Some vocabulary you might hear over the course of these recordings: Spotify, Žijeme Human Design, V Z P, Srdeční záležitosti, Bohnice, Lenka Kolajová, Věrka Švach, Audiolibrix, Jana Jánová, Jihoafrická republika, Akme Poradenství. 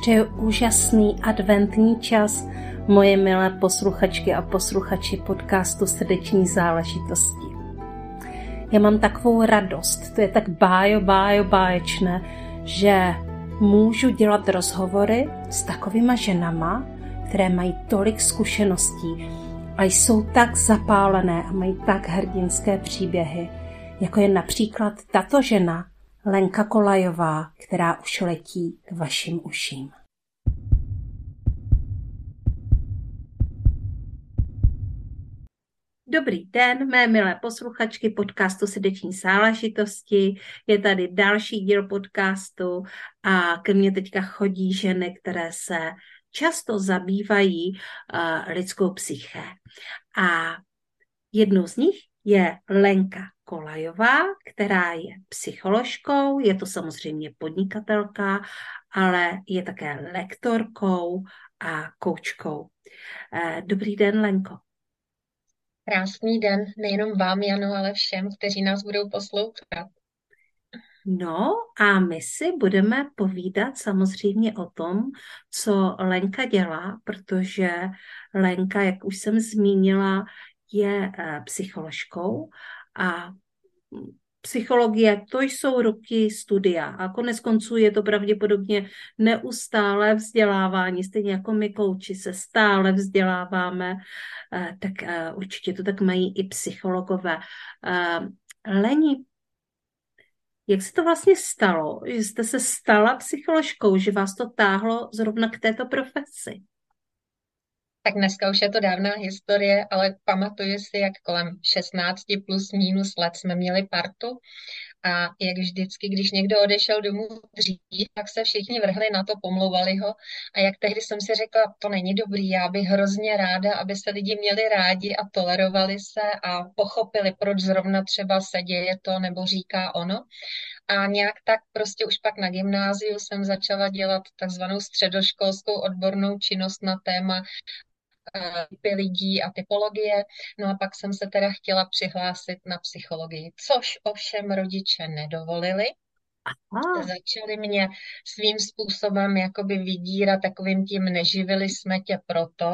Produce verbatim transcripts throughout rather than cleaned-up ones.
přeju úžasný adventní čas, moje milé posluchačky a posluchači podcastu Srdeční záležitosti. Já mám takovou radost, to je tak bájo, bájo, báječné, že můžu dělat rozhovory s takovýma ženama, které mají tolik zkušeností a jsou tak zapálené a mají tak hrdinské příběhy, jako je například tato žena, Lenka Kolajová, která už letí k vašim uším. Dobrý den, mé milé posluchačky podcastu Srdeční záležitosti. Je tady další díl podcastu a ke mně teďka chodí ženy, které se často zabývají uh, lidskou psyché. A jednou z nich je Lenka Kolajová, která je psycholožkou, je to samozřejmě podnikatelka, ale je také lektorkou a koučkou. Uh, dobrý den, Lenko. Krásný den, nejenom vám, Jano, ale všem, kteří nás budou poslouchat. No a my si budeme povídat samozřejmě o tom, co Lenka dělá, protože Lenka, jak už jsem zmínila, je psycholožkou a psychologie, to jsou roky studia a konec konců je to pravděpodobně neustále vzdělávání, stejně jako my kouči se stále vzděláváme, tak určitě to tak mají i psychologové. Leni, jak se to vlastně stalo, že jste se stala psycholožkou, že vás to táhlo zrovna k této profesi? Tak dneska už je to dávná historie, ale pamatuju si, jak kolem šestnácti plus minus let jsme měli partu a jak vždycky, když někdo odešel domů dřív, tak se všichni vrhli na to, pomlouvali ho a jak tehdy jsem si řekla, to není dobrý, já bych hrozně ráda, aby se lidi měli rádi a tolerovali se a pochopili, proč zrovna třeba se děje to nebo říká ono. A nějak tak prostě už pak na gymnáziu jsem začala dělat takzvanou středoškolskou odbornou činnost na téma typy lidí a typologie, no a pak jsem se teda chtěla přihlásit na psychologii, což ovšem rodiče nedovolili. Aha. Začali mě svým způsobem jakoby vydírat, takovým tím neživili jsme tě proto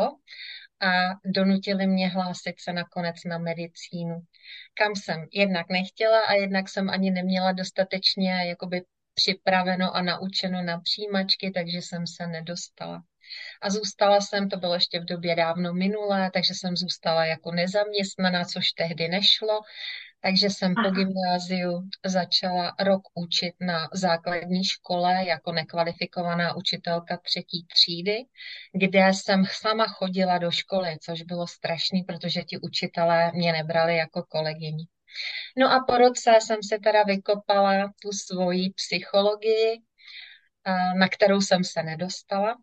a donutili mě hlásit se nakonec na medicínu, kam jsem jednak nechtěla a jednak jsem ani neměla dostatečně jakoby připraveno a naučeno na přijímačky, takže jsem se nedostala. A zůstala jsem, to bylo ještě v době dávno minulé, takže jsem zůstala jako nezaměstnaná, což tehdy nešlo, takže jsem Aha. po gymnáziu začala rok učit na základní škole jako nekvalifikovaná učitelka třetí třídy, kde jsem sama chodila do školy, což bylo strašný, protože ti učitelé mě nebrali jako kolegyni. No a po roce jsem se teda vykopala tu svoji psychologii, na kterou jsem se nedostala.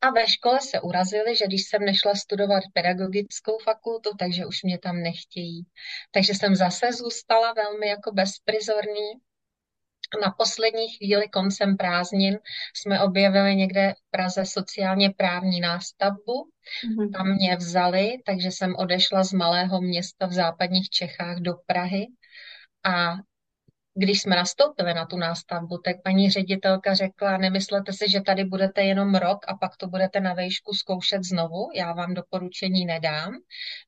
A ve škole se urazili, že když jsem nešla studovat pedagogickou fakultu, takže už mě tam nechtějí. Takže jsem zase zůstala velmi jako bezprizorný. Na poslední chvíli koncem prázdnin jsme objevili někde v Praze sociálně právní nástavbu. Mm-hmm. Tam mě vzali, takže jsem odešla z malého města v západních Čechách do Prahy. A když jsme nastoupili na tu nástavbu, tak paní ředitelka řekla, nemyslete si, že tady budete jenom rok a pak to budete na vejšku zkoušet znovu, já vám doporučení nedám.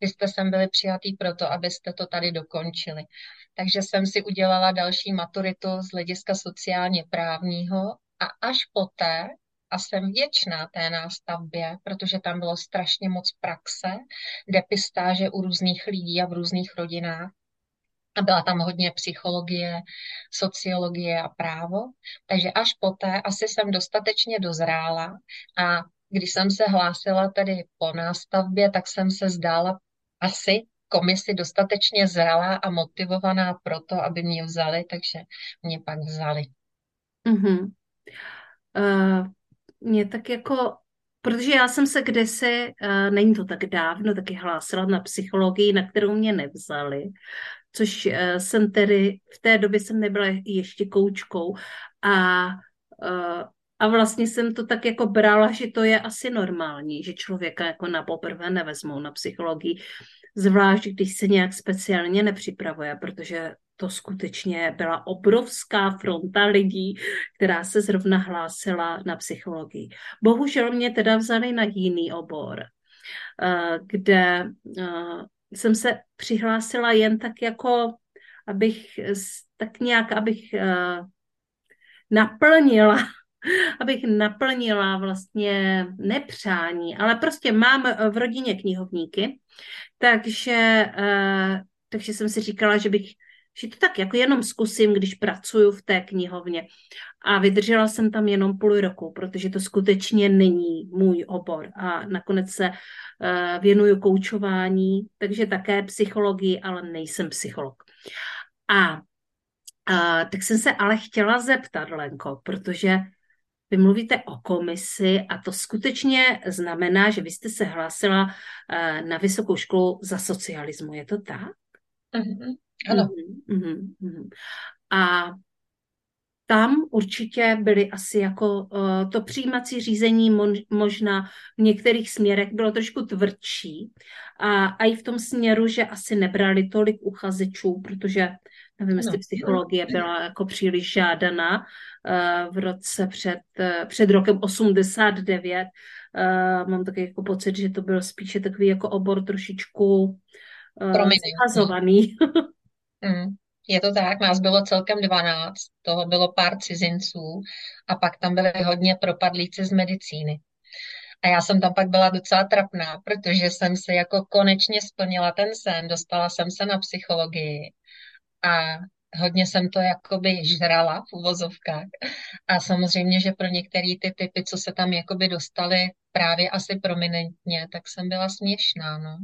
Vy jste sem byli přijatý proto, abyste to tady dokončili. Takže jsem si udělala další maturitu z hlediska sociálně právního a až poté, a jsem vděčná té nástavbě, protože tam bylo strašně moc praxe, depistáže u různých lidí a v různých rodinách. A byla tam hodně psychologie, sociologie a právo. Takže až poté asi jsem dostatečně dozrála a když jsem se hlásila tedy po nástavbě, tak jsem se zdála asi komisi dostatečně zralá a motivovaná proto, aby mě vzali, takže mě pak vzali. Mm-hmm. Uh, mě tak jako... Protože já jsem se kdysi, uh, není to tak dávno, taky hlásila na psychologii, na kterou mě nevzali, což uh, jsem tedy, v té době jsem nebyla ještě koučkou a, uh, a vlastně jsem to tak jako brala, že to je asi normální, že člověka jako na poprvé nevezmou na psychologii, zvlášť když se nějak speciálně nepřipravuje, protože to skutečně byla obrovská fronta lidí, která se zrovna hlásila na psychologii. Bohužel mě teda vzali na jiný obor, kde jsem se přihlásila jen tak jako, abych tak nějak, abych naplnila, abych naplnila vlastně nepřání, ale prostě mám v rodině knihovníky, takže, takže jsem si říkala, že bych že to tak jako jenom zkusím, když pracuju v té knihovně. A vydržela jsem tam jenom půl roku, protože to skutečně není můj obor. A nakonec se uh, věnuju koučování, takže také psychologii, ale nejsem psycholog. A uh, tak jsem se ale chtěla zeptat, Lenko, protože vy mluvíte o komisi a to skutečně znamená, že vy jste se hlásila uh, na vysokou školu za socialismu. Je to tak? Mm-hmm. Ano. Mm, mm, mm. A tam určitě byly asi jako uh, to přijímací řízení mo- možná v některých směrech bylo trošku tvrdší a, a i v tom směru, že asi nebrali tolik uchazečů, protože nevím, jestli no, psychologie no, byla no. jako příliš žádaná uh, v roce před, uh, před rokem osmdesát devět. Uh, mám taky jako pocit, že to byl spíše takový jako obor trošičku uh, schazovaný. Je to tak, nás bylo celkem dvanáct, toho bylo pár cizinců a pak tam byly hodně propadlíci z medicíny. A já jsem tam pak byla docela trapná, protože jsem se jako konečně splnila ten sen, dostala jsem se na psychologii a hodně jsem to jakoby žrala v uvozovkách. A samozřejmě, že pro některé ty typy, co se tam jakoby dostaly právě asi prominentně, tak jsem byla směšná, no.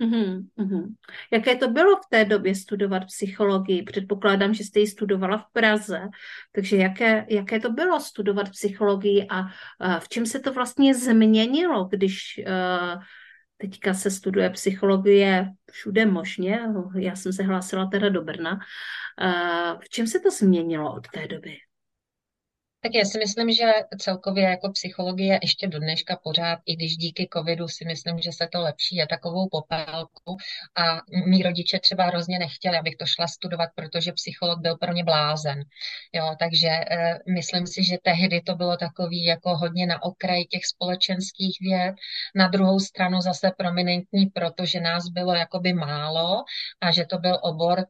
Uhum, uhum. Jaké to bylo v té době studovat psychologii? Předpokládám, že jste ji studovala v Praze, takže jaké, jaké to bylo studovat psychologii a, a v čem se to vlastně změnilo, když uh, teďka se studuje psychologie všude možně, já jsem se hlásila teda do Brna, uh, v čem se to změnilo od té doby? Tak já si myslím, že celkově jako psychologie ještě do dneška pořád, i když díky covidu si myslím, že se to lepší, je takovou popelku a mí rodiče třeba hrozně nechtěli, abych to šla studovat, protože psycholog byl pro ně blázen. Jo, takže e, myslím si, že tehdy to bylo takový jako hodně na okraji těch společenských věd. Na druhou stranu zase prominentní, protože nás bylo jakoby málo a že to byl obor, e,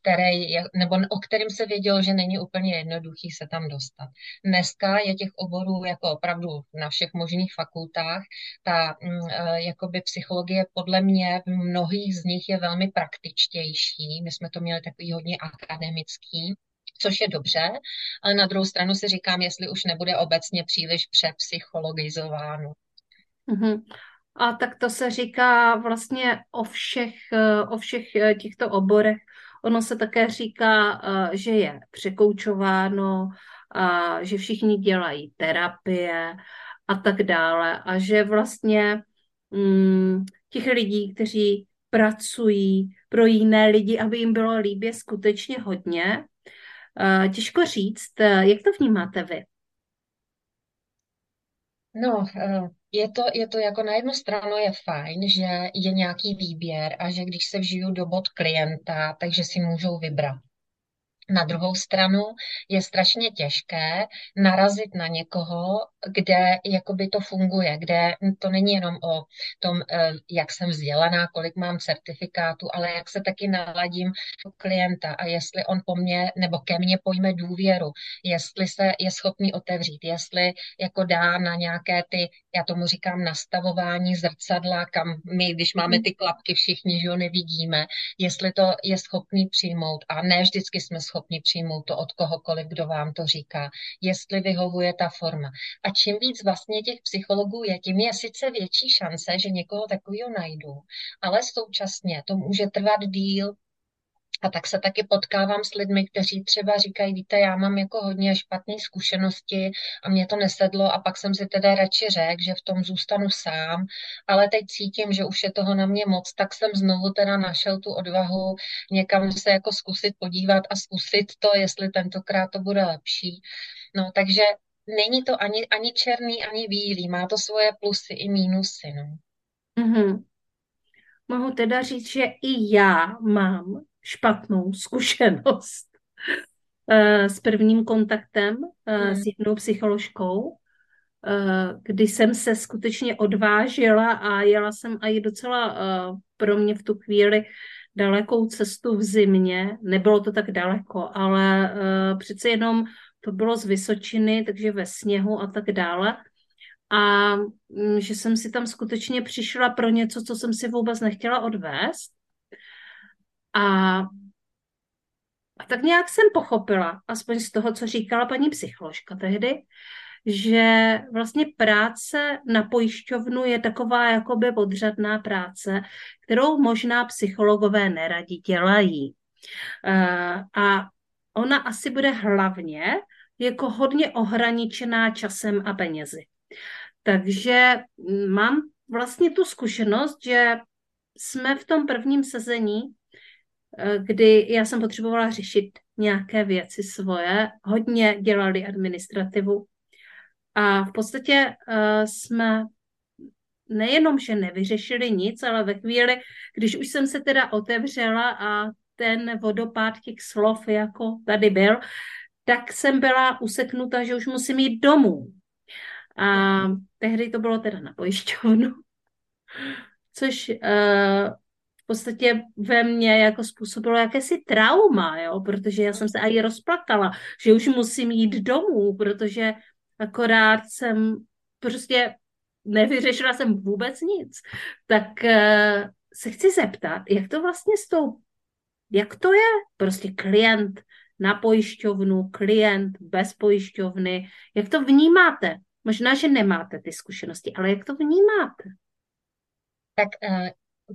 který, nebo o kterém se vědělo, že není úplně jednoduchý se tam dostat. Dneska je těch oborů jako opravdu na všech možných fakultách. Ta jakoby psychologie podle mě v mnohých z nich je velmi praktičtější. My jsme to měli takový hodně akademický, což je dobře, ale na druhou stranu si říkám, jestli už nebude obecně příliš přepsychologizováno. Mm-hmm. A tak to se říká vlastně o všech, o všech těchto oborech. Ono se také říká, že je překoučováno, a že všichni dělají terapie a tak dále a že vlastně mm, těch lidí, kteří pracují pro jiné lidi, aby jim bylo líp, je skutečně hodně. Uh, těžko říct, jak to vnímáte vy? No, uh... Je to, je to jako na jednu stranu je fajn, že je nějaký výběr a že když se vžiju do bod klienta, takže si můžou vybrat. Na druhou stranu je strašně těžké narazit na někoho, kde jakoby to funguje, kde to není jenom o tom, jak jsem vzdělaná, kolik mám certifikátů, ale jak se taky naladím klienta a jestli on po mně nebo ke mně pojme důvěru, jestli se je schopný otevřít, jestli jako dá na nějaké ty, já tomu říkám, nastavování zrcadla, kam my, když máme ty klapky, všichni, že ho nevidíme, jestli to je schopný přijmout a ne vždycky jsme schopni schopni přijmout to od kohokoliv, kdo vám to říká, jestli vyhovuje ta forma. A čím víc vlastně těch psychologů je, tím je sice větší šance, že někoho takového najdu, ale současně to může trvat díl. A tak se taky potkávám s lidmi, kteří třeba říkají, víte, já mám jako hodně špatné zkušenosti a mě to nesedlo a pak jsem si teda radši řekl, že v tom zůstanu sám, ale teď cítím, že už je toho na mě moc, tak jsem znovu teda našel tu odvahu někam se jako zkusit podívat a zkusit to, jestli tentokrát to bude lepší. No, takže není to ani, ani černý, ani bílý, má to svoje plusy i mínusy, no. Mm-hmm. Mohu teda říct, že i já mám špatnou zkušenost s prvním kontaktem hmm. s jednou psycholožkou, kdy jsem se skutečně odvážila a jela jsem i docela pro mě v tu chvíli dalekou cestu v zimě. Nebylo to tak daleko, ale přece jenom to bylo z Vysočiny, takže ve sněhu a tak dále. A že jsem si tam skutečně přišla pro něco, co jsem si vůbec nechtěla odvést. A, a tak nějak jsem pochopila, aspoň z toho, co říkala paní psycholožka tehdy, že vlastně práce na pojišťovnu je taková jakoby podřadná práce, kterou možná psychologové neradi dělají. A ona asi bude hlavně jako hodně ohraničená časem a penězi. Takže mám vlastně tu zkušenost, že jsme v tom prvním sezení, kdy já jsem potřebovala řešit nějaké věci svoje, hodně dělali administrativu a v podstatě jsme nejenom, že nevyřešili nic, ale ve chvíli, když už jsem se teda otevřela a ten vodopád těch slov jako tady byl, tak jsem byla useknuta, že už musím jít domů. A tehdy to bylo teda na pojišťovnu, což uh, v podstatě ve mně jako způsobilo jakési trauma, jo? Protože já jsem se aj rozplakala, že už musím jít domů, protože akorát jsem prostě nevyřešila jsem vůbec nic. Tak uh, se chci zeptat, jak to vlastně s tou, jak to je prostě klient na pojišťovnu, klient bez pojišťovny, jak to vnímáte? Možná, že nemáte ty zkušenosti, ale jak to vnímáte? Tak eh,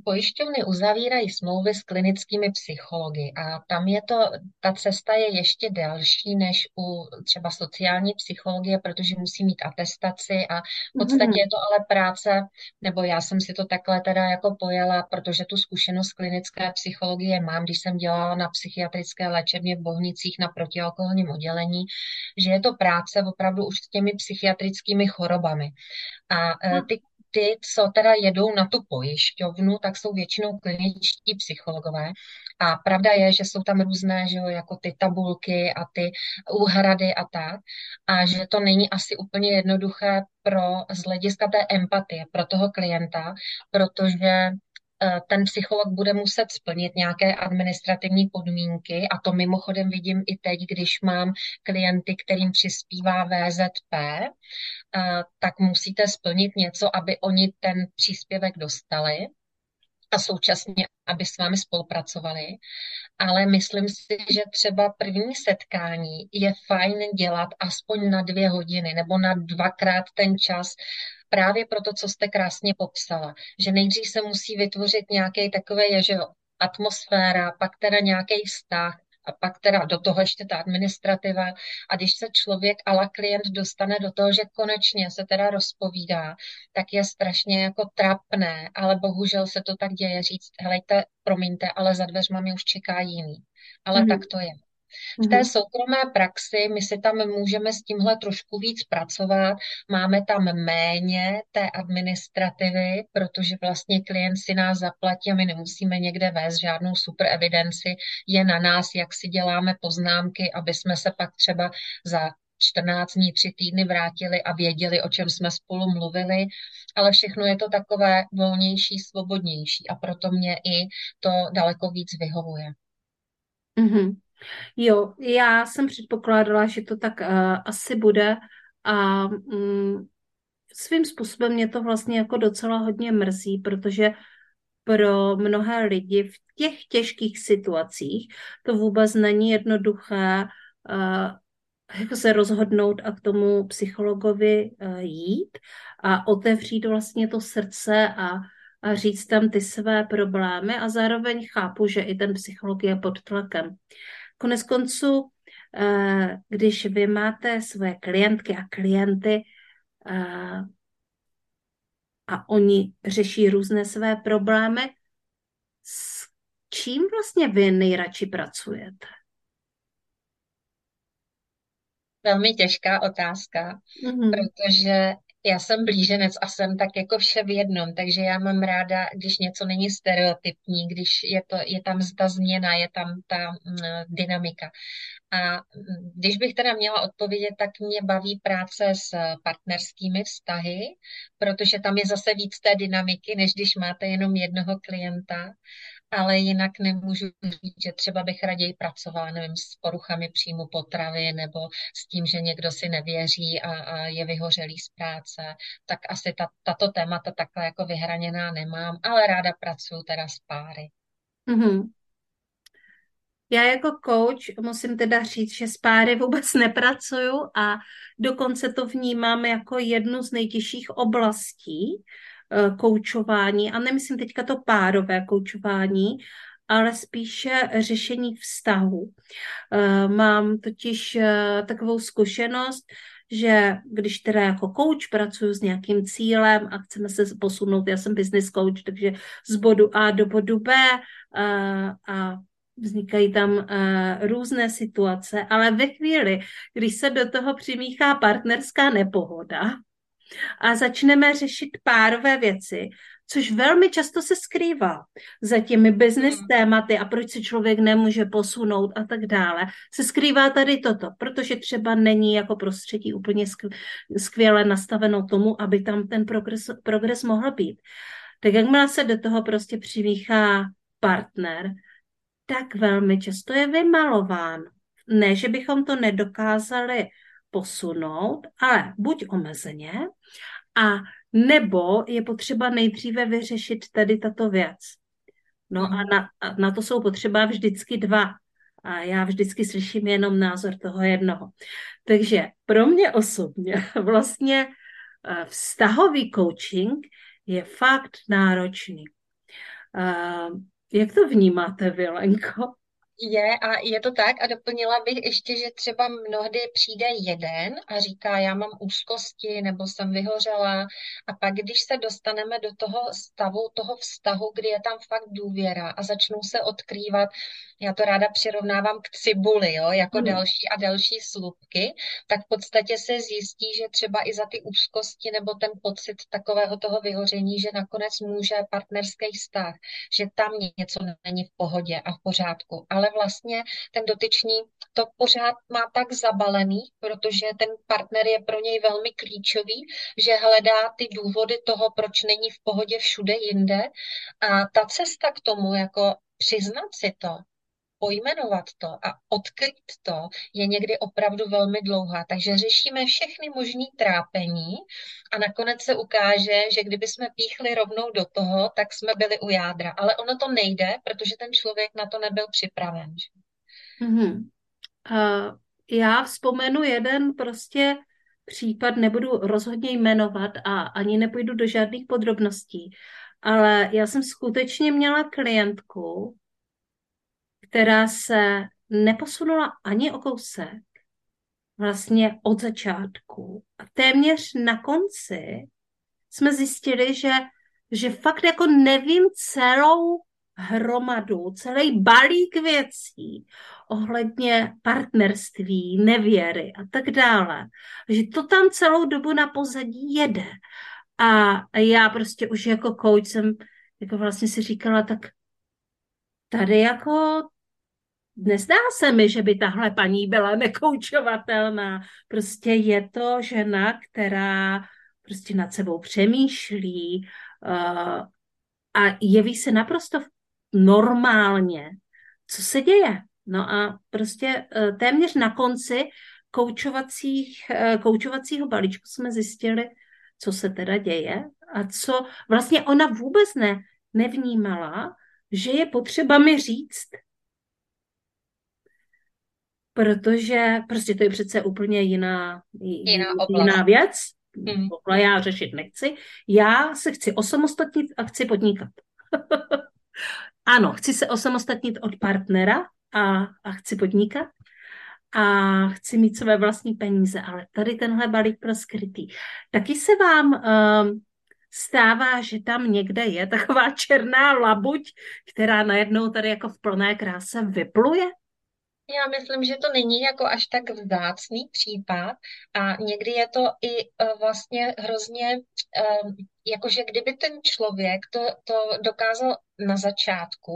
pojišťovny uzavírají smlouvy s klinickými psychology a tam je to, ta cesta je ještě delší než u třeba sociální psychologie, protože musí mít atestaci a v podstatě mm-hmm. je to ale práce, nebo já jsem si to takhle teda jako pojela, protože tu zkušenost klinické psychologie mám, když jsem dělala na psychiatrické léčebně v Bohnicích na protialkoholním oddělení, že je to práce opravdu už s těmi psychiatrickými chorobami. A eh, ty Ty, co teda jedou na tu pojišťovnu, tak jsou většinou kliničtí psychologové. A pravda je, že jsou tam různé, že jo, jako ty tabulky a ty úhrady a tak. A že to není asi úplně jednoduché pro, z hlediska té empatie pro toho klienta, protože ten psycholog bude muset splnit nějaké administrativní podmínky a to mimochodem vidím i teď, když mám klienty, kterým přispívá V Z P, tak musíte splnit něco, aby oni ten příspěvek dostali a současně, aby s vámi spolupracovali. Ale myslím si, že třeba první setkání je fajn dělat aspoň na dvě hodiny nebo na dvakrát ten čas, právě proto, co jste krásně popsala, že nejdřív se musí vytvořit nějaký takový, že atmosféra, pak teda nějaký vztah a pak teda do toho ještě ta administrativa. A když se člověk a la klient dostane do toho, že konečně se teda rozpovídá, tak je strašně jako trapné, ale bohužel se to tak děje říct, helejte, promiňte, ale za dveřma mě už čeká jiný. Ale mm-hmm. tak to je. V té soukromé praxi my si tam můžeme s tímhle trošku víc pracovat, máme tam méně té administrativy, protože vlastně klient si nás zaplatí a my nemusíme někde vést žádnou super evidenci, je na nás, jak si děláme poznámky, aby jsme se pak třeba za čtrnáct dní, tři týdny vrátili a věděli, o čem jsme spolu mluvili, ale všechno je to takové volnější, svobodnější a proto mě i to daleko víc vyhovuje. Mhm. Jo, já jsem předpokládala, že to tak uh, asi bude a um, svým způsobem mě to vlastně jako docela hodně mrzí, protože pro mnohé lidi v těch těžkých situacích to vůbec není jednoduché uh, jako se rozhodnout a k tomu psychologovi uh, jít a otevřít vlastně to srdce a a říct tam ty své problémy a zároveň chápu, že i ten psycholog je pod tlakem. Konec konců, když vy máte svoje klientky a klienty a oni řeší různé své problémy, s čím vlastně vy nejradši pracujete? Velmi těžká otázka, mm-hmm. protože Já jsem blíženec a jsem tak jako vše v jednom, takže já mám ráda, když něco není stereotypní, když je, to, je tam ta změna, je tam ta dynamika. A když bych teda měla odpovědět, tak mě baví práce s partnerskými vztahy, protože tam je zase víc té dynamiky, než když máte jenom jednoho klienta, ale jinak nemůžu říct, že třeba bych raději pracovala, nevím, s poruchami příjmu potravy nebo s tím, že někdo si nevěří a, a je vyhořelý z práce, tak asi ta, tato témata takhle jako vyhraněná nemám, ale ráda pracuju teda s páry. Mm-hmm. Já jako coach musím teda říct, že s páry vůbec nepracuju a dokonce to vnímám jako jednu z nejtěžších oblastí koučování. A nemyslím teďka to párové koučování, ale spíše řešení vztahu. Mám totiž takovou zkušenost, že když teda jako coach pracuju s nějakým cílem a chceme se posunout, já jsem business coach, takže z bodu A do bodu B a vznikají tam uh, různé situace, ale ve chvíli, když se do toho přimíchá partnerská nepohoda a začneme řešit párové věci, což velmi často se skrývá za těmi business tématy a proč se člověk nemůže posunout a tak dále, se skrývá tady toto, protože třeba není jako prostředí úplně skvěle nastaveno tomu, aby tam ten progres, progres mohl být. Tak jakmile se do toho prostě přimíchá partner, tak velmi často je vymalován. Ne, že bychom to nedokázali posunout, ale buď omezeně, a nebo je potřeba nejdříve vyřešit tady tato věc. No a na, a na to jsou potřeba vždycky dva. A já vždycky slyším jenom názor toho jednoho. Takže pro mě osobně vlastně vztahový coaching je fakt náročný. Uh, Jak to vnímáte vy, Lenko? Je a je to tak a doplnila bych ještě, že třeba mnohdy přijde jeden a říká, já mám úzkosti nebo jsem vyhořela a pak, když se dostaneme do toho stavu, toho vztahu, kdy je tam fakt důvěra a začnou se odkrývat, já to ráda přirovnávám k cibuli, jo, jako hmm. další a další slupky, tak v podstatě se zjistí, že třeba i za ty úzkosti nebo ten pocit takového toho vyhoření, že nakonec může partnerský vztah, že tam něco není v pohodě a v pořádku, ale vlastně ten dotyčný to pořád má tak zabalený, protože ten partner je pro něj velmi klíčový, že hledá ty důvody toho, proč není v pohodě všude jinde. A ta cesta k tomu, jako přiznat si to, pojmenovat to a odkryt to, je někdy opravdu velmi dlouhá. Takže řešíme všechny možné trápení a nakonec se ukáže, že kdyby jsme píchli rovnou do toho, tak jsme byli u jádra. Ale ono to nejde, protože ten člověk na to nebyl připraven. Mm-hmm. Uh, já vzpomenu jeden prostě případ, nebudu rozhodně jmenovat a ani nepůjdu do žádných podrobností, ale já jsem skutečně měla klientku, která se neposunula ani o kousek vlastně od začátku. A téměř na konci jsme zjistili, že, že fakt jako nevím celou hromadu, celý balík věcí ohledně partnerství, nevěry a tak dále. Že to tam celou dobu na pozadí jede. A já prostě už jako coach jsem jako vlastně si říkala, tak tady jako nezdá se mi, že by tahle paní byla nekoučovatelná. Prostě je to žena, která prostě nad sebou přemýšlí uh, a jeví se naprosto normálně, co se děje. No a prostě uh, téměř na konci koučovacích, uh, koučovacího balíčku jsme zjistili, co se teda děje a co vlastně ona vůbec ne, nevnímala, že je potřeba mi říct, protože prostě to je přece úplně jiná, jiná, jiná věc, hmm. já řešit nechci, já se chci osamostatnit a chci podnikat. Ano, chci se osamostatnit od partnera a, a chci podnikat a chci mít své vlastní peníze, ale tady tenhle balík pro skrytý. Taky se vám... Um, stává, že tam někde je taková černá labuť, která najednou tady jako v plné kráse vypluje? Já myslím, že to není jako až tak vzácný případ a někdy je to i vlastně hrozně, jakože kdyby ten člověk to, to dokázal na začátku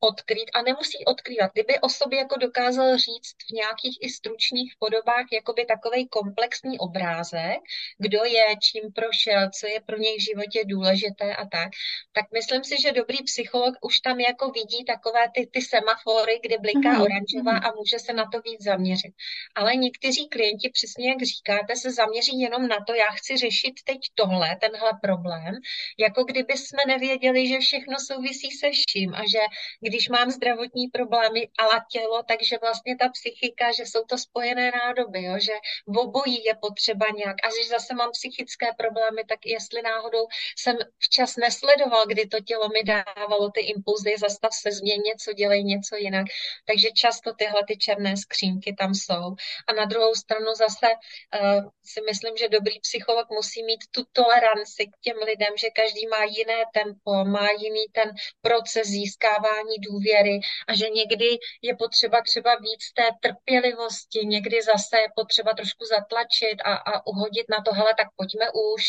odkrýt a nemusí odkrývat, kdyby o sobě jako dokázal říct v nějakých i stručných podobách jakoby takovej komplexní obrázek, kdo je, čím prošel, co je pro něj v životě důležité a tak, tak myslím si, že dobrý psycholog už tam jako vidí takové ty, ty semafory, kdy bliká mm-hmm. oranžová a může se na to víc zaměřit. Ale někteří klienti, přesně jak říkáte, se zaměří jenom na to, já chci řešit teď tohle, tenhle problém, jako kdyby jsme nevěděli, že všechno souvisí se vším a že když mám zdravotní problémy a tělo, takže vlastně ta psychika, že jsou to spojené nádoby, jo, že v obojí je potřeba nějak. A když zase mám psychické problémy, tak jestli náhodou jsem včas nesledoval, kdy to tělo mi dávalo ty impulzy, zastav se, změň něco, dělej něco jinak. Takže často tyhle ty černé skřínky tam jsou. A na druhou stranu zase uh, si myslím, že dobrý psycholog musí mít tu toleranci k těm lidem, že každý má jiné tempo, má jiný ten proces získávání důvěry a že někdy je potřeba třeba víc té trpělivosti, někdy zase je potřeba trošku zatlačit a, a uhodit na to, hele, tak pojďme už.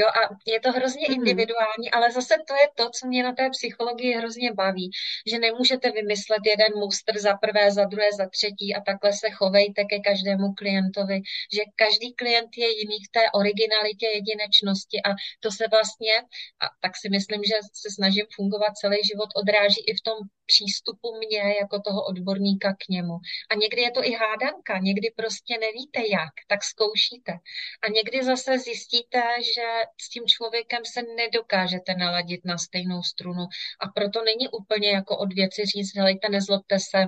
Jo, a je to hrozně individuální, ale zase to je to, co mě na té psychologii hrozně baví, že nemůžete vymyslet jeden mustr za prvé, za druhé, za třetí a takhle se chovejte ke každému klientovi, že každý klient je jiný v té originalitě, jedinečnosti a to se vlastně, a tak si myslím, že se snažím fungovat celý život, odráží i v tom přístupu mě jako toho odborníka k němu. A někdy je to i hádanka, někdy prostě nevíte jak, tak zkoušíte. A někdy zase zjistíte, že s tím člověkem se nedokážete naladit na stejnou strunu a proto není úplně jako od věci říct, helejte, nezlobte se,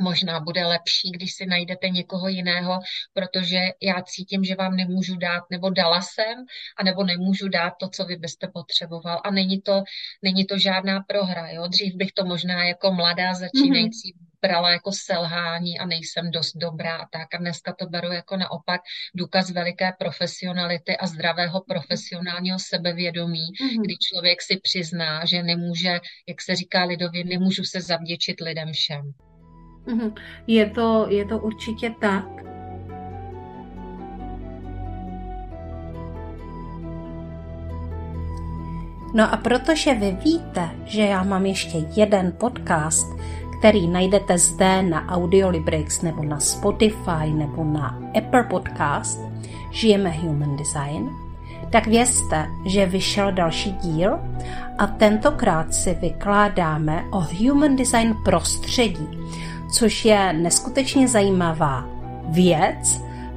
možná bude lepší, když si najdete někoho jiného, protože já cítím, že vám nemůžu dát, nebo dala jsem, anebo nemůžu dát to, co vy byste potřeboval. A není to, není to žádná prohra. Jo? Dřív bych to možná jako mladá začínající brala jako selhání a nejsem dost dobrá a tak. A dneska to beru jako naopak důkaz veliké profesionality a zdravého profesionálního sebevědomí, mm-hmm. kdy člověk si přizná, že nemůže, jak se říká lidově, nemůžu se zavděčit lidem všem. Je to, je to určitě tak. No a protože vy víte, že já mám ještě jeden podcast, který najdete zde na Audiolibrix nebo na Spotify nebo na Apple Podcast, Žijeme Human Design, tak vězte, že vyšel další díl a tentokrát si vykládáme o Human Design prostředí, což je neskutečně zajímavá věc,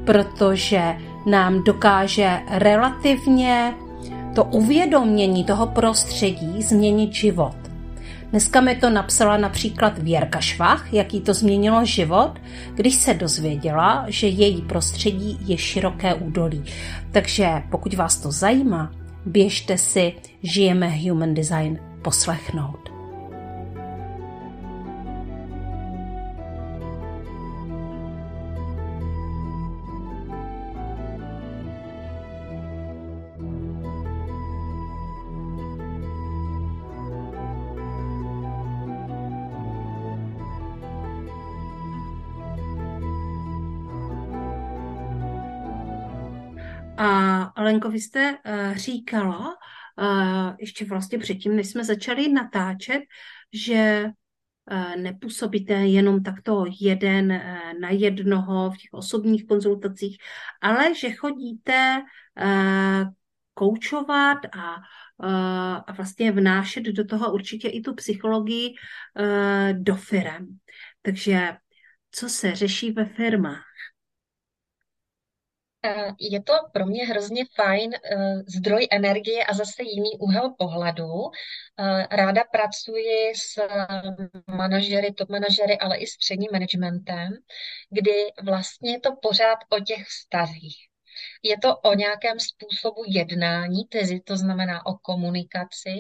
protože nám dokáže relativně to uvědomění toho prostředí změnit život. Dneska mi to napsala například Věrka Švach, jak jí to změnilo život, když se dozvěděla, že její prostředí je široké údolí. Takže pokud vás to zajímá, běžte si Žijeme Human Design poslechnout. A Lenko, vy jste uh, říkala, uh, ještě vlastně předtím, než jsme začali natáčet, že uh, nepůsobíte jenom takto jeden uh, na jednoho v těch osobních konzultacích, ale že chodíte uh, koučovat a, uh, a vlastně vnášet do toho určitě i tu psychologii uh, do firem. Takže co se řeší ve firmách? Je to pro mě hrozně fajn zdroj energie a zase jiný úhel pohledu. Ráda pracuji s manažery, top manažery, ale i s předním managementem, kdy vlastně je to pořád o těch vztazích. Je to o nějakém způsobu jednání, tedy to znamená o komunikaci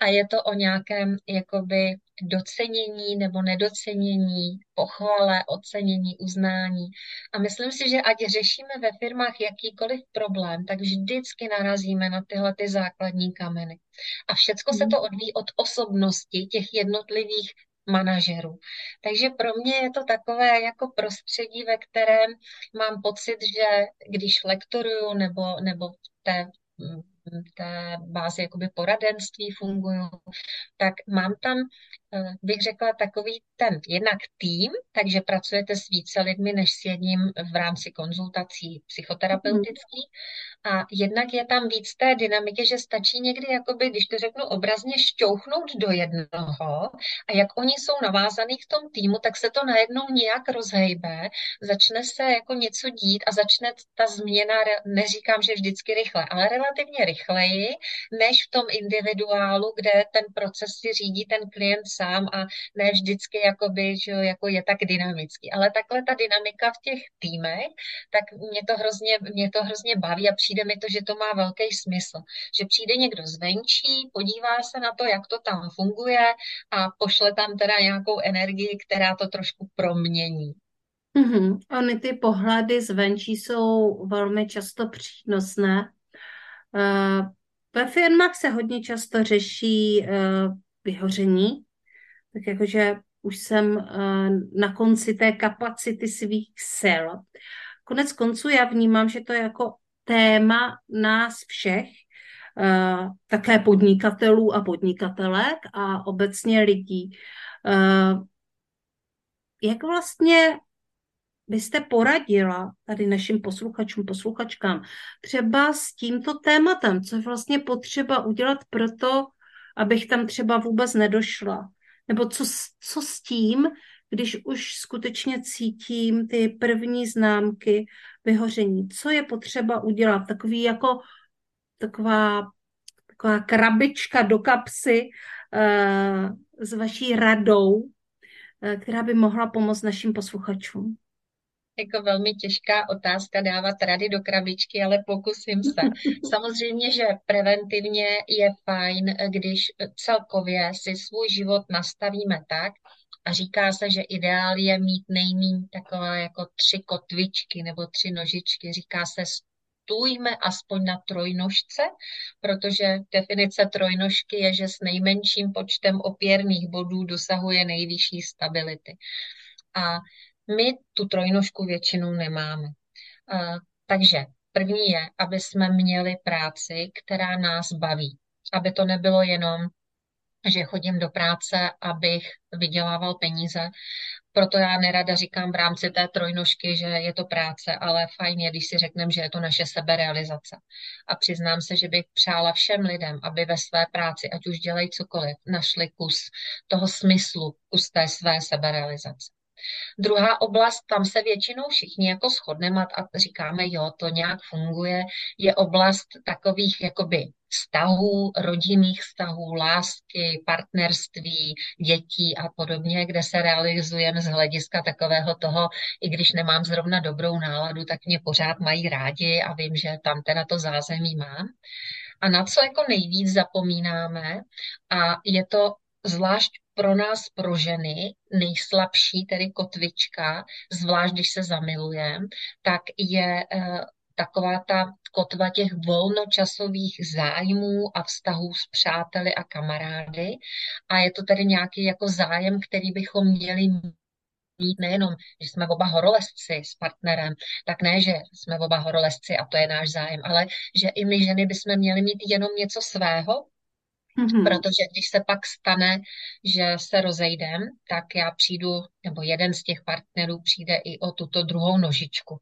a je to o nějakém jakoby docenění nebo nedocenění, pochvale, ocenění, uznání. A myslím si, že ať řešíme ve firmách jakýkoliv problém, tak vždycky narazíme na tyhle ty základní kameny. A všecko se to odvíjí od osobnosti těch jednotlivých manažerů. Takže pro mě je to takové jako prostředí, ve kterém mám pocit, že když lektoruju nebo, nebo v té, té bázi jakoby poradenství funguju, tak mám tam, bych řekla, takový ten jednak tým, takže pracujete s více lidmi než s jedním v rámci konzultací psychoterapeutických a jednak je tam víc té dynamiky, že stačí někdy, jakoby, když to řeknu obrazně, šťouchnout do jednoho a jak oni jsou navázaní v tom týmu, tak se to najednou nějak rozhejbe, začne se jako něco dít a začne ta změna, neříkám, že vždycky rychle, ale relativně rychleji, než v tom individuálu, kde ten proces si řídí ten klient sám a ne vždycky jakoby, že jako je tak dynamický. Ale takhle ta dynamika v těch týmech, tak mě to hrozně, mě to hrozně baví a přijde mi to, že to má velký smysl. Že přijde někdo zvenčí, podívá se na to, jak to tam funguje a pošle tam teda nějakou energii, která to trošku promění. Mm-hmm. Ony ty pohledy zvenčí jsou velmi často přínosné. Uh, ve firmách se hodně často řeší uh, vyhoření. Tak jakože už jsem na konci té kapacity svých sil. Konec konců já vnímám, že to je jako téma nás všech, také podnikatelů a podnikatelek a obecně lidí. Jak vlastně byste poradila tady našim posluchačům, posluchačkám třeba s tímto tématem, co je vlastně potřeba udělat proto, abych tam třeba vůbec nedošla? Nebo co, co s tím, když už skutečně cítím ty první známky vyhoření? Co je potřeba udělat? Takový jako, taková, taková krabička do kapsy uh, s vaší radou, uh, která by mohla pomoct našim posluchačům. Jako velmi těžká otázka dávat rady do krabičky, ale pokusím se. Samozřejmě, že preventivně je fajn, když celkově si svůj život nastavíme tak, a říká se, že ideál je mít nejméně takové jako tři kotvičky nebo tři nožičky. Říká se, stůjme aspoň na trojnožce, protože definice trojnožky je, že s nejmenším počtem opěrných bodů dosahuje nejvyšší stability. A my tu trojnožku většinou nemáme. Uh, takže první je, aby jsme měli práci, která nás baví. Aby to nebylo jenom, že chodím do práce, abych vydělával peníze. Proto já nerada říkám v rámci té trojnožky, že je to práce, ale fajn je, když si řekneme, že je to naše seberealizace. A přiznám se, že bych přála všem lidem, aby ve své práci, ať už dělají cokoliv, našli kus toho smyslu, kus té své seberealizace. Druhá oblast, tam se většinou všichni jako shodneme a říkáme, jo, to nějak funguje, je oblast takových jakoby vztahů, rodinných vztahů, lásky, partnerství, dětí a podobně, kde se realizujeme z hlediska takového toho, i když nemám zrovna dobrou náladu, tak mě pořád mají rádi a vím, že tam teda to zázemí mám. A na co jako nejvíc zapomínáme, a je to zvlášť pro nás, pro ženy, nejslabší, tedy kotvička, zvlášť když se zamilujeme, tak je uh, taková ta kotva těch volnočasových zájmů a vztahů s přáteli a kamarády. A je to tedy nějaký jako zájem, který bychom měli mít nejenom, že jsme oba horolezci s partnerem, tak ne, že jsme oba horolezci a to je náš zájem, ale že i my ženy bychom měli mít jenom něco svého. Mm-hmm. Protože když se pak stane, že se rozejdem, tak já přijdu, nebo jeden z těch partnerů přijde i o tuto druhou nožičku.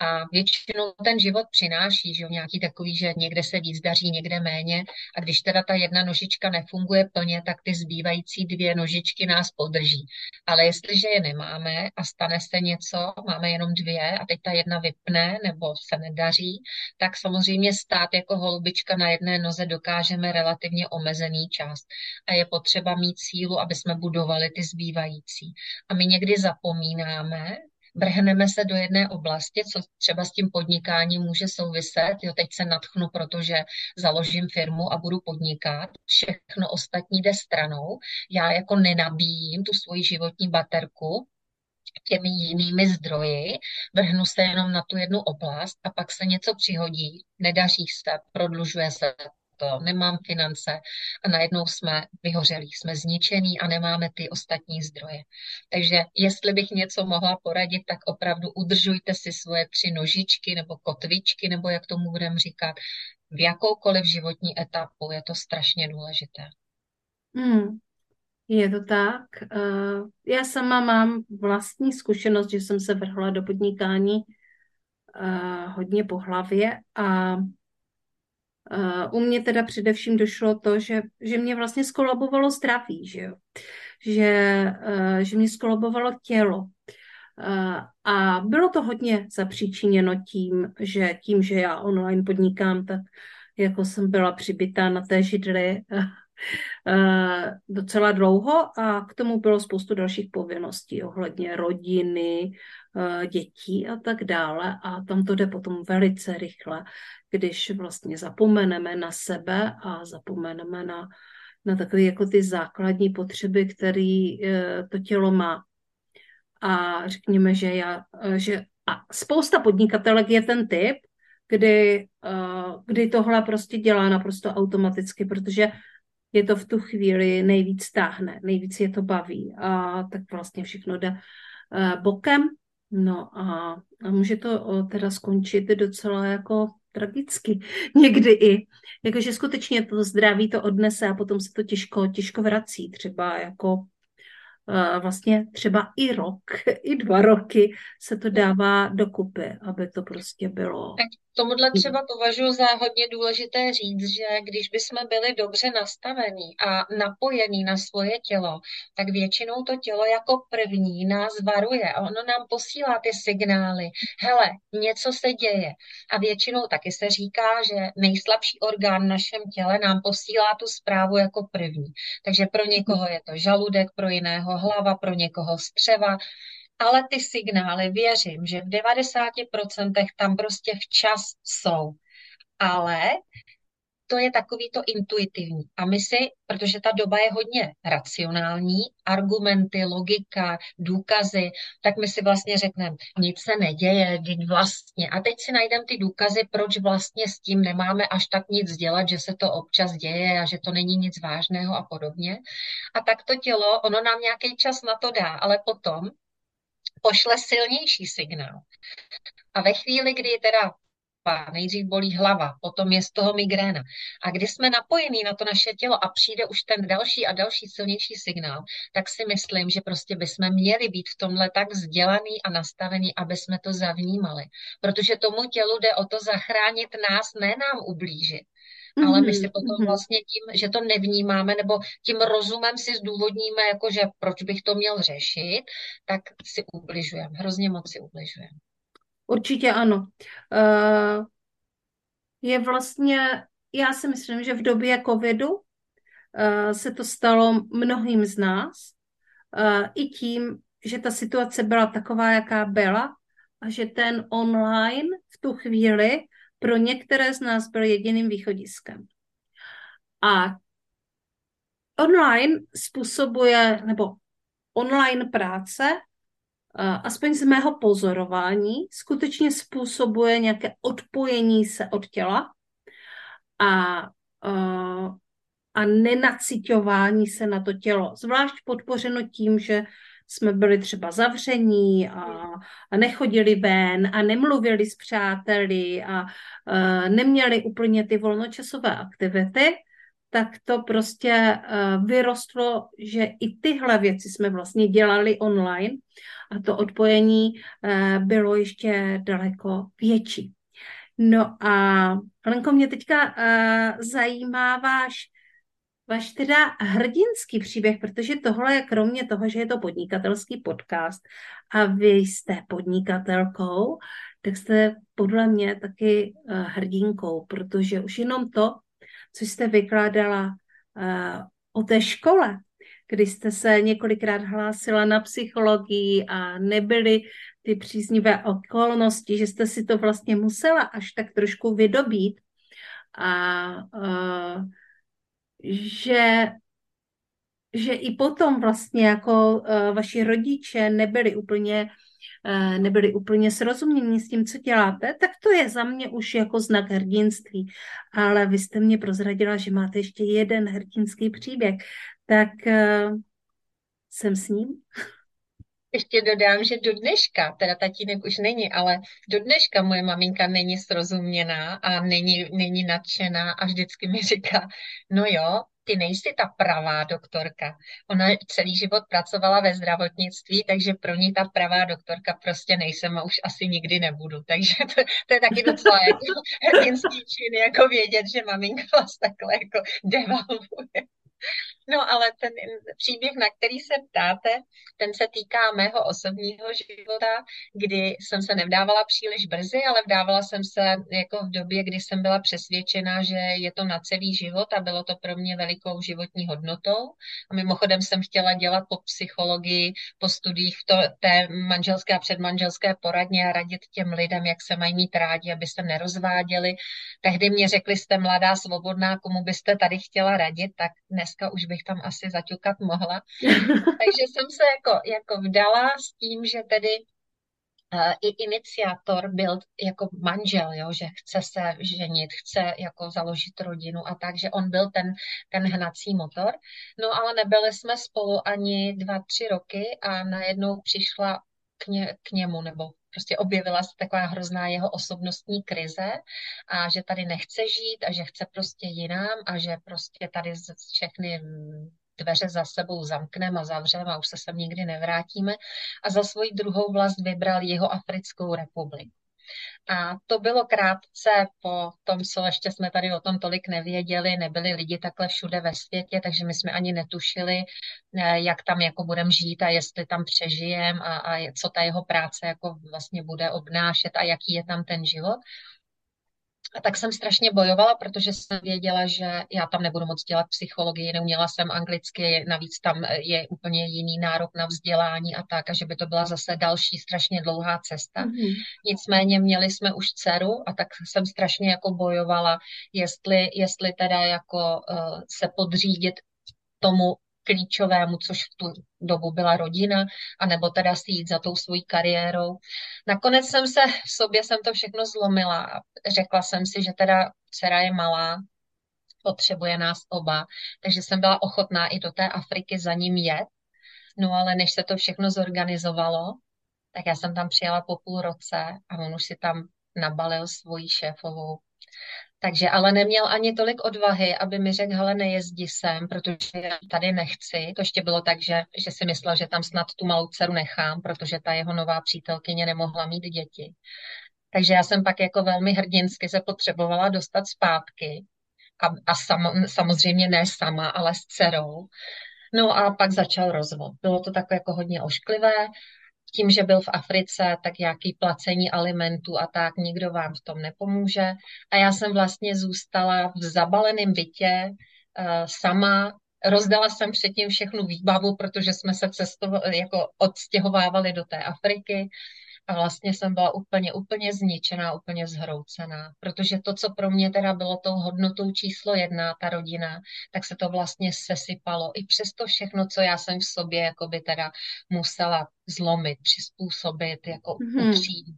A většinou ten život přináší, že nějaký takový, že někde se víc daří, někde méně. A když teda ta jedna nožička nefunguje plně, tak ty zbývající dvě nožičky nás podrží. Ale jestliže je nemáme a stane se něco, máme jenom dvě a teď ta jedna vypne nebo se nedaří, tak samozřejmě stát jako holubička na jedné noze dokážeme relativně omezený čas. A je potřeba mít sílu, aby jsme budovali ty zbývající. A my někdy zapomínáme, vrhneme se do jedné oblasti, co třeba s tím podnikáním může souviset. Jo, teď se nadchnu, protože založím firmu a budu podnikat. Všechno ostatní jde stranou. Já jako nenabíjím tu svoji životní baterku těmi jinými zdroji, vrhnu se jenom na tu jednu oblast a pak se něco přihodí, nedaří se, prodlužuje se to, nemám finance a najednou jsme vyhořelí, jsme zničení a nemáme ty ostatní zdroje. Takže jestli bych něco mohla poradit, tak opravdu udržujte si svoje tři nožičky nebo kotvičky, nebo jak tomu budeme říkat, v jakoukoliv životní etapu je to strašně důležité. Hmm. Je to tak. Já sama mám vlastní zkušenost, že jsem se vrhla do podnikání hodně po hlavě a u mě teda především došlo to, že, že mě vlastně zkolabovalo zdraví, že jo? Že, že mě zkolabovalo tělo. A bylo to hodně zapříčiněno tím, že tím, že já online podnikám, tak jako jsem byla přibitá na té židli docela dlouho a k tomu bylo spoustu dalších povinností ohledně rodiny, dětí a tak dále a tam to jde potom velice rychle, když vlastně zapomeneme na sebe a zapomeneme na, na takové jako ty základní potřeby, které to tělo má. A řekněme, že já, že a spousta podnikatelek je ten typ, kdy, kdy tohle prostě dělá naprosto automaticky, protože je to v tu chvíli nejvíc táhne, nejvíc je to baví a tak vlastně všechno jde bokem. No a, a může to teda skončit docela jako tragicky někdy i. Jakože skutečně to zdraví to odnese a potom se to těžko, těžko vrací třeba jako vlastně třeba i rok, i dva roky se to dává dokupy, aby to prostě bylo. Tak tomuhle třeba považuji za hodně důležité říct, že když bychom byli dobře nastavení a napojení na svoje tělo, tak většinou to tělo jako první nás varuje a ono nám posílá ty signály. Hele, něco se děje. A většinou taky se říká, že nejslabší orgán v našem těle nám posílá tu zprávu jako první. Takže pro někoho je to žaludek, pro jiného hlava, pro někoho střeva, ale ty signály, věřím, že v devadesát procent tam prostě včas jsou, ale to je takový to intuitivní. A my si, protože ta doba je hodně racionální, argumenty, logika, důkazy, tak my si vlastně řekneme, nic se neděje, vždyť vlastně. A teď si najdeme ty důkazy, proč vlastně s tím nemáme až tak nic dělat, že se to občas děje a že to není nic vážného a podobně. A tak to tělo, ono nám nějaký čas na to dá, ale potom pošle silnější signál. A ve chvíli, kdy je teda nejdřív bolí hlava, potom je z toho migréna. A když jsme napojení na to naše tělo a přijde už ten další a další silnější signál, tak si myslím, že prostě bychom měli být v tomhle tak vzdělaný a nastavený, aby jsme to zavnímali. Protože tomu tělu jde o to zachránit nás, ne nám ublížit. Ale my si potom vlastně tím, že to nevnímáme, nebo tím rozumem si zdůvodníme, jakože proč bych to měl řešit, tak si ubližujeme, hrozně moc si ubližujeme. Určitě ano. Je vlastně, já si myslím, že v době covidu se to stalo mnohým z nás, i tím, že ta situace byla taková, jaká byla, a že ten online v tu chvíli pro některé z nás byl jediným východiskem. A online způsobuje, nebo online práce, aspoň z mého pozorování, skutečně způsobuje nějaké odpojení se od těla a, a nenaciťování se na to tělo. Zvlášť podpořeno tím, že jsme byli třeba zavření a, a nechodili ven a nemluvili s přáteli a, a neměli úplně ty volnočasové aktivity, tak to prostě vyrostlo, že i tyhle věci jsme vlastně dělali online a to odpojení bylo ještě daleko větší. No a Lenko, mě teďka zajímá váš Váš teda hrdinský příběh, protože tohle je kromě toho, že je to podnikatelský podcast a vy jste podnikatelkou, tak jste podle mě taky hrdinkou, protože už jenom to, co jste vykládala o té škole, kdy jste se několikrát hlásila na psychologii a nebyly ty příznivé okolnosti, že jste si to vlastně musela až tak trošku vydobít a Že, že i potom vlastně jako uh, vaši rodiče nebyli úplně nebyli úplně srozuměni s tím, co děláte, tak to je za mě už jako znak hrdinství. Ale vy jste mě prozradila, že máte ještě jeden hrdinský příběh, tak jsem s ním. Ještě dodám, že do dneška, teda tatínek už není, ale do dneška moje maminka není srozuměná a není, není nadšená a vždycky mi říká, no jo, ty nejsi ta pravá doktorka. Ona celý život pracovala ve zdravotnictví, takže pro ní ta pravá doktorka prostě nejsem a už asi nikdy nebudu. Takže to, to je taky docela jako hrdinský čin, jako vědět, že maminka vás takhle jako devalvuje. No ale ten příběh, na který se ptáte, ten se týká mého osobního života, kdy jsem se nevdávala příliš brzy, ale vdávala jsem se jako v době, kdy jsem byla přesvědčena, že je to na celý život a bylo to pro mě velikou životní hodnotou. A mimochodem jsem chtěla dělat po psychologii, po studiích v to, té manželské a předmanželské poradně a radit těm lidem, jak se mají mít rádi, aby se nerozváděli. Tehdy mě řekli, jste mladá, svobodná, komu byste tady chtěla radit, tak dneska už bych tam asi zaťukat mohla. Takže jsem se jako, jako vdala s tím, že tedy uh, i iniciátor byl jako manžel, jo, že chce se ženit, chce jako založit rodinu a tak, že on byl ten, ten hnací motor. No ale nebyli jsme spolu ani dva, tři roky a najednou přišla k, ně, k němu nebo prostě objevila se taková hrozná jeho osobnostní krize a že tady nechce žít a že chce prostě jinam a že prostě tady všechny dveře za sebou zamkneme a zavřeme a už se sem nikdy nevrátíme. A za svoji druhou vlast vybral Jihoafrickou republiku. A to bylo krátce po tom, co ještě jsme tady o tom tolik nevěděli, nebyli lidi takhle všude ve světě, takže my jsme ani netušili, jak tam jako budeme žít a jestli tam přežijeme a, a co ta jeho práce jako vlastně bude obnášet a jaký je tam ten život. A tak jsem strašně bojovala, protože jsem věděla, že já tam nebudu moc dělat psychologii, neuměla jsem anglicky, navíc tam je úplně jiný nárok na vzdělání a tak, a že by to byla zase další strašně dlouhá cesta. Mm-hmm. Nicméně měli jsme už dceru a tak jsem strašně jako bojovala, jestli, jestli teda jako uh, se podřídit tomu klíčovému, což v tu dobu byla rodina, anebo teda si jít za tou svojí kariérou. Nakonec jsem se v sobě jsem to všechno zlomila a řekla jsem si, že teda dcera je malá, potřebuje nás oba, takže jsem byla ochotná i do té Afriky za ním jet. No ale než se to všechno zorganizovalo, tak já jsem tam přijela po půl roce a on už si tam nabalil svoji šéfovou. Takže ale neměl ani tolik odvahy, aby mi řekl, hele, nejezdi sem, protože tady nechci. To ještě bylo tak, že, že si myslel, že tam snad tu malou dceru nechám, protože ta jeho nová přítelkyně nemohla mít děti. Takže já jsem pak jako velmi hrdinsky se potřebovala dostat zpátky. A, a sam, samozřejmě ne sama, ale s dcerou. No a pak začal rozvod. Bylo to takové jako hodně ošklivé. Tím, že byl v Africe, tak jaký placení alimentů a tak, nikdo vám v tom nepomůže. A já jsem vlastně zůstala v zabaleném bytě sama. Rozdala jsem předtím všechnu výbavu, protože jsme se cestovali, jako odstěhovávali do té Afriky. A vlastně jsem byla úplně, úplně zničená, úplně zhroucená. Protože to, co pro mě teda bylo tou hodnotou číslo jedna, ta rodina, tak se to vlastně sesypalo. I přesto všechno, co já jsem v sobě jakoby teda musela zlomit, přizpůsobit, jako mm-hmm. utřídit.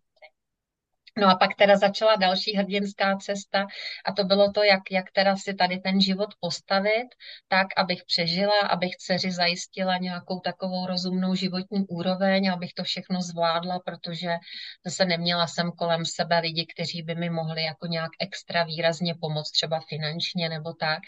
No a pak teda začala další hrdinská cesta a to bylo to, jak, jak teda si tady ten život postavit tak, abych přežila, abych dceři zajistila nějakou takovou rozumnou životní úroveň, abych to všechno zvládla, protože zase neměla jsem kolem sebe lidi, kteří by mi mohli jako nějak extra výrazně pomoct, třeba finančně nebo tak.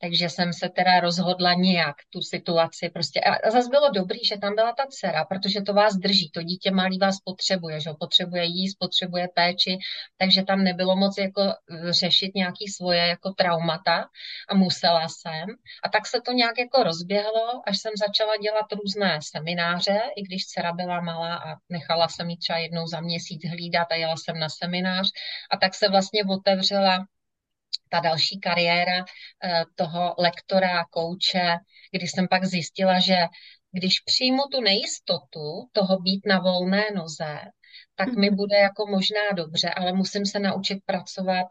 Takže jsem se teda rozhodla nějak tu situaci prostě. A zase bylo dobrý, že tam byla ta dcera, protože to vás drží, to dítě malý vás potřebuje, že ho potřebuje jíst, potřebuje péči, takže tam nebylo moc jako řešit nějaký svoje jako traumata a musela jsem. A tak se to nějak jako rozběhlo, až jsem začala dělat různé semináře, i když dcera byla malá a nechala jsem ji třeba jednou za měsíc hlídat a jela jsem na seminář. A tak se vlastně otevřela ta další kariéra toho lektora a kouče, kdy jsem pak zjistila, že když přijmu tu nejistotu toho být na volné noze, tak mi bude jako možná dobře, ale musím se naučit pracovat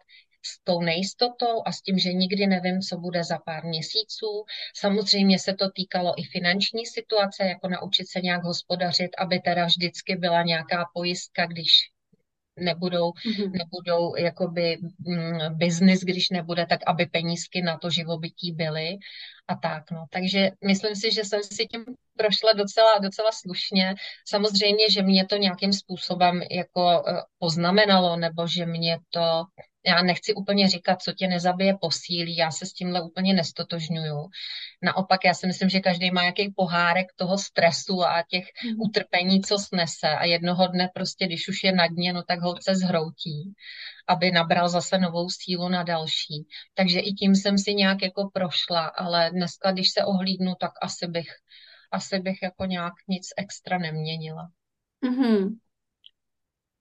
s tou nejistotou a s tím, že nikdy nevím, co bude za pár měsíců. Samozřejmě se to týkalo i finanční situace, jako naučit se nějak hospodařit, aby teda vždycky byla nějaká pojistka, když nebudou, mm-hmm. nebudou jakoby business, když nebude, tak aby penízky na to živobytí byly a tak. No. Takže myslím si, že jsem si tím prošla docela, docela slušně. Samozřejmě, že mě to nějakým způsobem jako poznamenalo, nebo že mě to, já nechci úplně říkat, co tě nezabije, posílí, já se s tímhle úplně nestotožňuju. Naopak, já si myslím, že každý má nějaký pohárek toho stresu a těch utrpení, co snese. A jednoho dne prostě, když už je na dně, no tak ho se zhroutí, aby nabral zase novou sílu na další. Takže i tím jsem si nějak jako prošla, ale dneska, když se ohlídnu, tak asi bych, asi bych jako nějak nic extra neměnila. Mhm.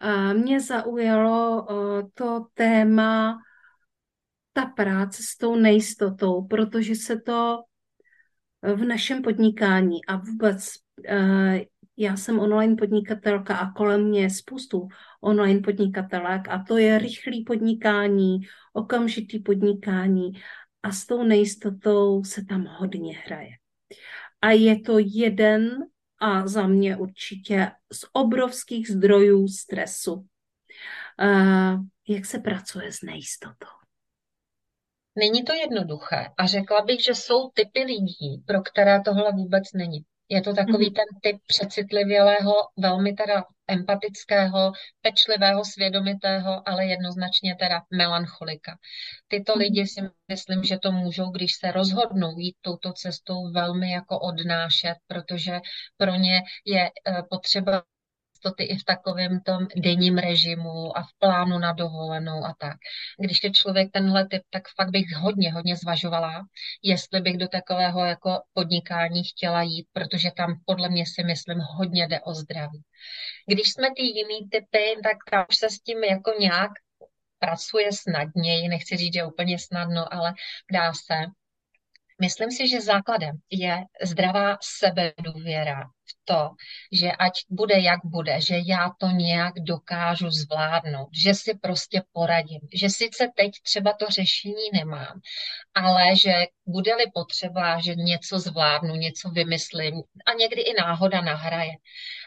A mě zaujalo to téma, ta práce s tou nejistotou, protože se to v našem podnikání a vůbec, já jsem online podnikatelka a kolem mě je spoustu online podnikatelek a to je rychlý podnikání, okamžitý podnikání a s tou nejistotou se tam hodně hraje. A je to jeden a za mě určitě z obrovských zdrojů stresu. Uh, jak se pracuje s nejistotou? Není to jednoduché a řekla bych, že jsou typy lidí, pro které tohle vůbec není. Je to takový mm. ten typ přecitlivělého, velmi teda empatického, pečlivého, svědomitého, ale jednoznačně teda melancholika. Tyto lidi si myslím, že to můžou, když se rozhodnou jít touto cestou, velmi jako odnášet, protože pro ně je potřeba jistoty i v takovém tom denním režimu a v plánu na dovolenou a tak. Když je člověk tenhle typ, tak fakt bych hodně, hodně zvažovala, jestli bych do takového jako podnikání chtěla jít, protože tam podle mě si myslím hodně jde o zdraví. Když jsme ty jiný typy, tak tam už se s tím jako nějak pracuje snadněji, nechci říct, že úplně snadno, ale dá se. Myslím si, že základem je zdravá sebedůvěra v to, že ať bude, jak bude, že já to nějak dokážu zvládnout, že si prostě poradím, že sice teď třeba to řešení nemám, ale že bude-li potřeba, že něco zvládnu, něco vymyslím a někdy i náhoda nahraje.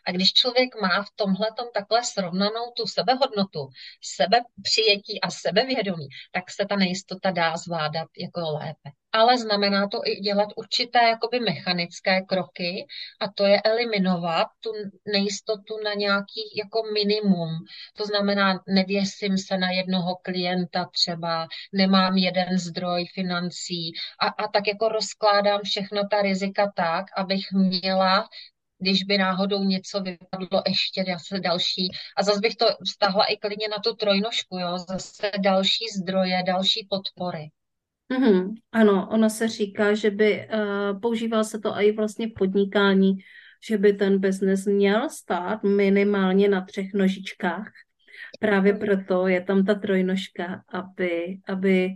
A když člověk má v tomhletom takhle srovnanou tu sebehodnotu, sebepřijetí a sebevědomí, tak se ta nejistota dá zvládat jako lépe. Ale znamená to i dělat určité jakoby mechanické kroky a to je eliminovat tu nejistotu na nějaký jako minimum. To znamená, nevěsím se na jednoho klienta třeba, nemám jeden zdroj financí a, a tak jako rozkládám všechno ta rizika tak, abych měla, když by náhodou něco vypadlo ještě zase další. A zase bych to vztahla i klidně na tu trojnožku, jo? Zase další zdroje, další podpory. Mm-hmm. Ano, ono se říká, že by, uh, používá se to i vlastně v podnikání, že by ten biznes měl stát minimálně na třech nožičkách. Právě proto je tam ta trojnožka, aby, aby,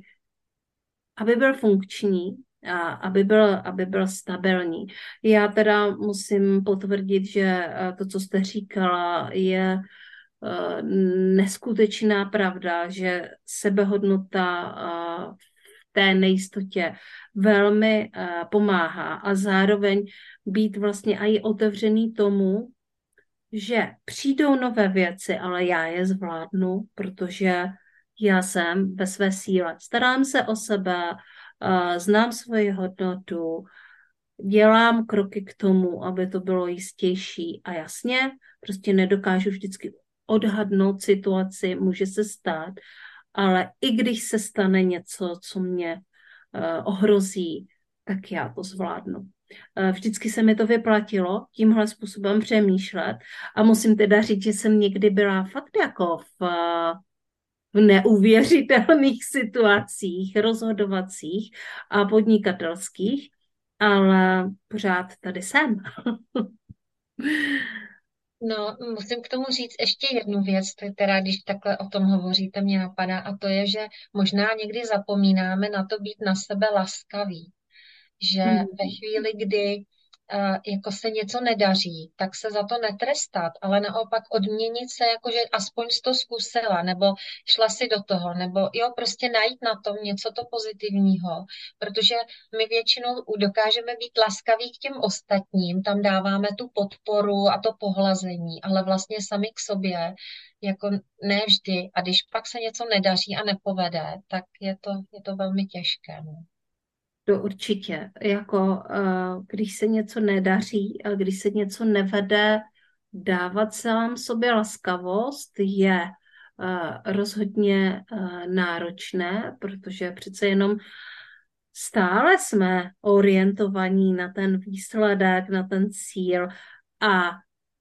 aby byl funkční a aby byl, aby byl stabilní. Já teda musím potvrdit, že to, co jste říkala, je uh, neskutečná pravda, že sebehodnota uh, té nejistotě velmi uh, pomáhá a zároveň být vlastně i otevřený tomu, že přijdou nové věci, ale já je zvládnu, protože já jsem ve své síle. Starám se o sebe, uh, znám svoji hodnotu, dělám kroky k tomu, aby to bylo jistější a jasně, prostě nedokážu vždycky odhadnout situaci, může se stát, ale i když se stane něco, co mě uh, ohrozí, tak já to zvládnu. Uh, vždycky se mi to vyplatilo tímhle způsobem přemýšlet a musím teda říct, že jsem někdy byla fakt jako v, v neuvěřitelných situacích, rozhodovacích a podnikatelských, ale pořád tady jsem. No, musím k tomu říct ještě jednu věc, která, když takhle o tom hovoříte, mě napadá, a to je, že možná někdy zapomínáme na to být na sebe laskaví, že ve chvíli, kdy jako se něco nedaří, tak se za to netrestat, ale naopak odměnit se, jakože aspoň jsi to zkusila, nebo šla si do toho, nebo jo, prostě najít na tom něco to pozitivního, protože my většinou dokážeme být laskaví k těm ostatním, tam dáváme tu podporu a to pohlazení, ale vlastně sami k sobě, jako ne vždy. A když pak se něco nedaří a nepovede, tak je to, je to velmi těžké. To určitě, jako když se něco nedaří a když se něco nevede, dávat sám sobě laskavost je rozhodně náročné, protože přece jenom stále jsme orientovaní na ten výsledek, na ten cíl, a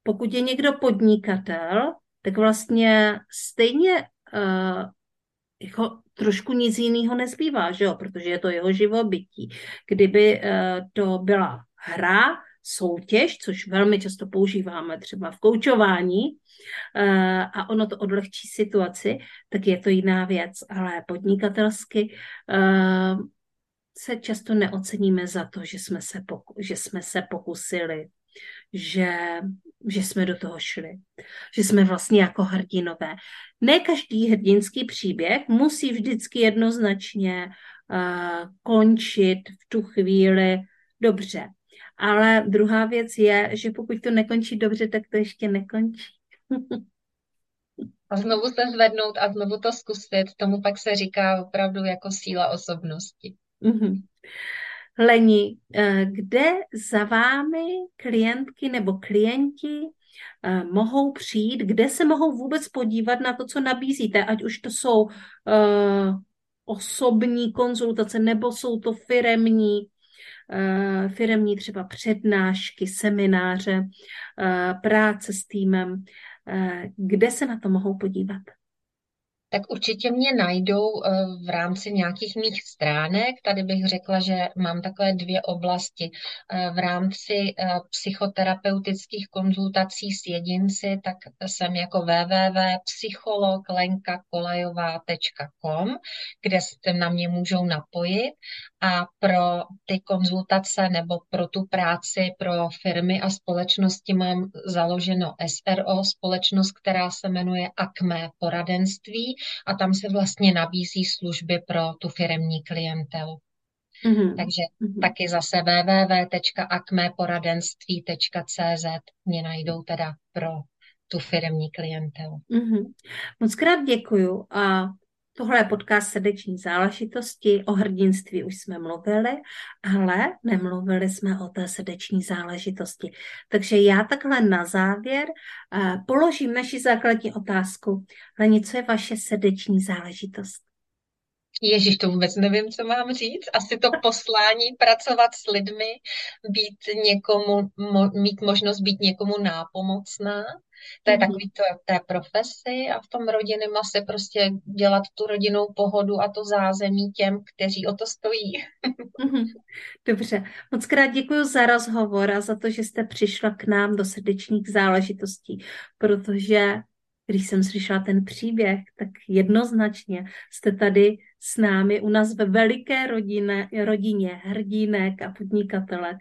pokud je někdo podnikatel, tak vlastně stejně jako trošku nic jiného nezbývá, že jo? Protože je to jeho živobytí. Kdyby to byla hra, soutěž, což velmi často používáme třeba v koučování, a ono to odlehčí situaci, tak je to jiná věc. Ale podnikatelsky se často neoceníme za to, že jsme se, poku- že jsme se pokusili, že, že jsme do toho šli, že jsme vlastně jako hrdinové. Ne každý hrdinský příběh musí vždycky jednoznačně uh, končit v tu chvíli dobře. Ale druhá věc je, že pokud to nekončí dobře, tak to ještě nekončí. A znovu se zvednout a znovu to zkusit, tomu pak se říká opravdu jako síla osobnosti. Mm-hmm. Leni, kde za vámi klientky nebo klienti mohou přijít, kde se mohou vůbec podívat na to, co nabízíte, ať už to jsou uh, osobní konzultace, nebo jsou to firemní, uh, firemní třeba přednášky, semináře, uh, práce s týmem, uh, kde se na to mohou podívat? Tak určitě mě najdou v rámci nějakých mých stránek. Tady bych řekla, že mám takové dvě oblasti. V rámci psychoterapeutických konzultací s jedinci, tak jsem jako w w w tečka psycholog lenka kolajová tečka com, kde se na mě můžou napojit. A pro ty konzultace nebo pro tu práci pro firmy a společnosti mám založeno es er ó, společnost, která se jmenuje Akme Poradenství, a tam se vlastně nabízí služby pro tu firemní klientelu. Mm-hmm. Takže mm-hmm. taky zase w w w tečka akme poradenství tečka cé zet mě najdou teda pro tu firemní klientelu. Mm-hmm. Moc krát děkuju. A tohle je podcast Srdeční záležitosti, o hrdinství už jsme mluvili, ale nemluvili jsme o té srdeční záležitosti. Takže já takhle na závěr položím naši základní otázku. Leni, co je vaše srdeční záležitost? Ježíš, to vůbec nevím, co mám říct. Asi to poslání pracovat s lidmi, být někomu, mít možnost být někomu nápomocná. To je takový to, té profesi, a v tom rodinném asi prostě dělat tu rodinnou pohodu a to zázemí těm, kteří o to stojí. Dobře, moc krát děkuji za rozhovor a za to, že jste přišla k nám do srdečních záležitostí, protože když jsem slyšela ten příběh, tak jednoznačně jste tady s námi u nás ve veliké rodine, rodině hrdínek a podnikatelek,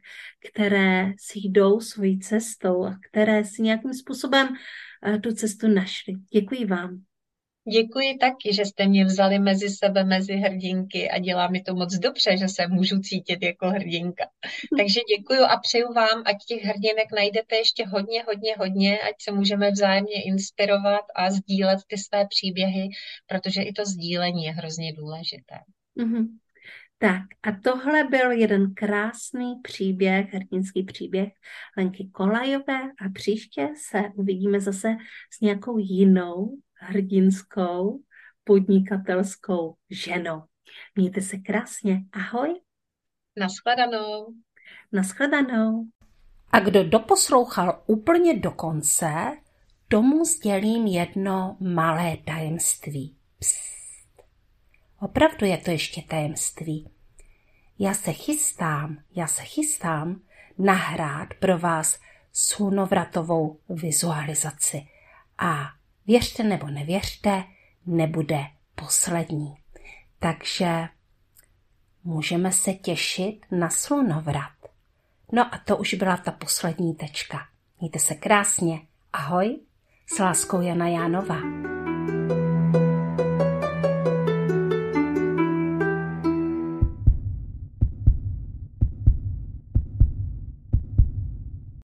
které si jdou svojí cestou a které si nějakým způsobem tu cestu našly. Děkuji vám. Děkuji taky, že jste mě vzali mezi sebe, mezi hrdinky, a dělá mi to moc dobře, že se můžu cítit jako hrdinka. Takže děkuji a přeju vám, ať těch hrdinek najdete ještě hodně, hodně, hodně, ať se můžeme vzájemně inspirovat a sdílet ty své příběhy, protože i to sdílení je hrozně důležité. Mm-hmm. Tak a tohle byl jeden krásný příběh, hrdinský příběh Lenky Kolajové, a příště se uvidíme zase s nějakou jinou hrdinskou, podnikatelskou ženou. Mějte se krásně. Ahoj. Naschledanou. Naschledanou. A kdo doposlouchal úplně do konce, tomu sdělím jedno malé tajemství. Pst. Opravdu je to ještě tajemství. Já se chystám, já se chystám nahrát pro vás slunovratovou vizualizaci. A věřte nebo nevěřte, nebude poslední. Takže můžeme se těšit na slunovrat. No a to už byla ta poslední tečka. Mějte se krásně. Ahoj, s láskou Jana Jánová.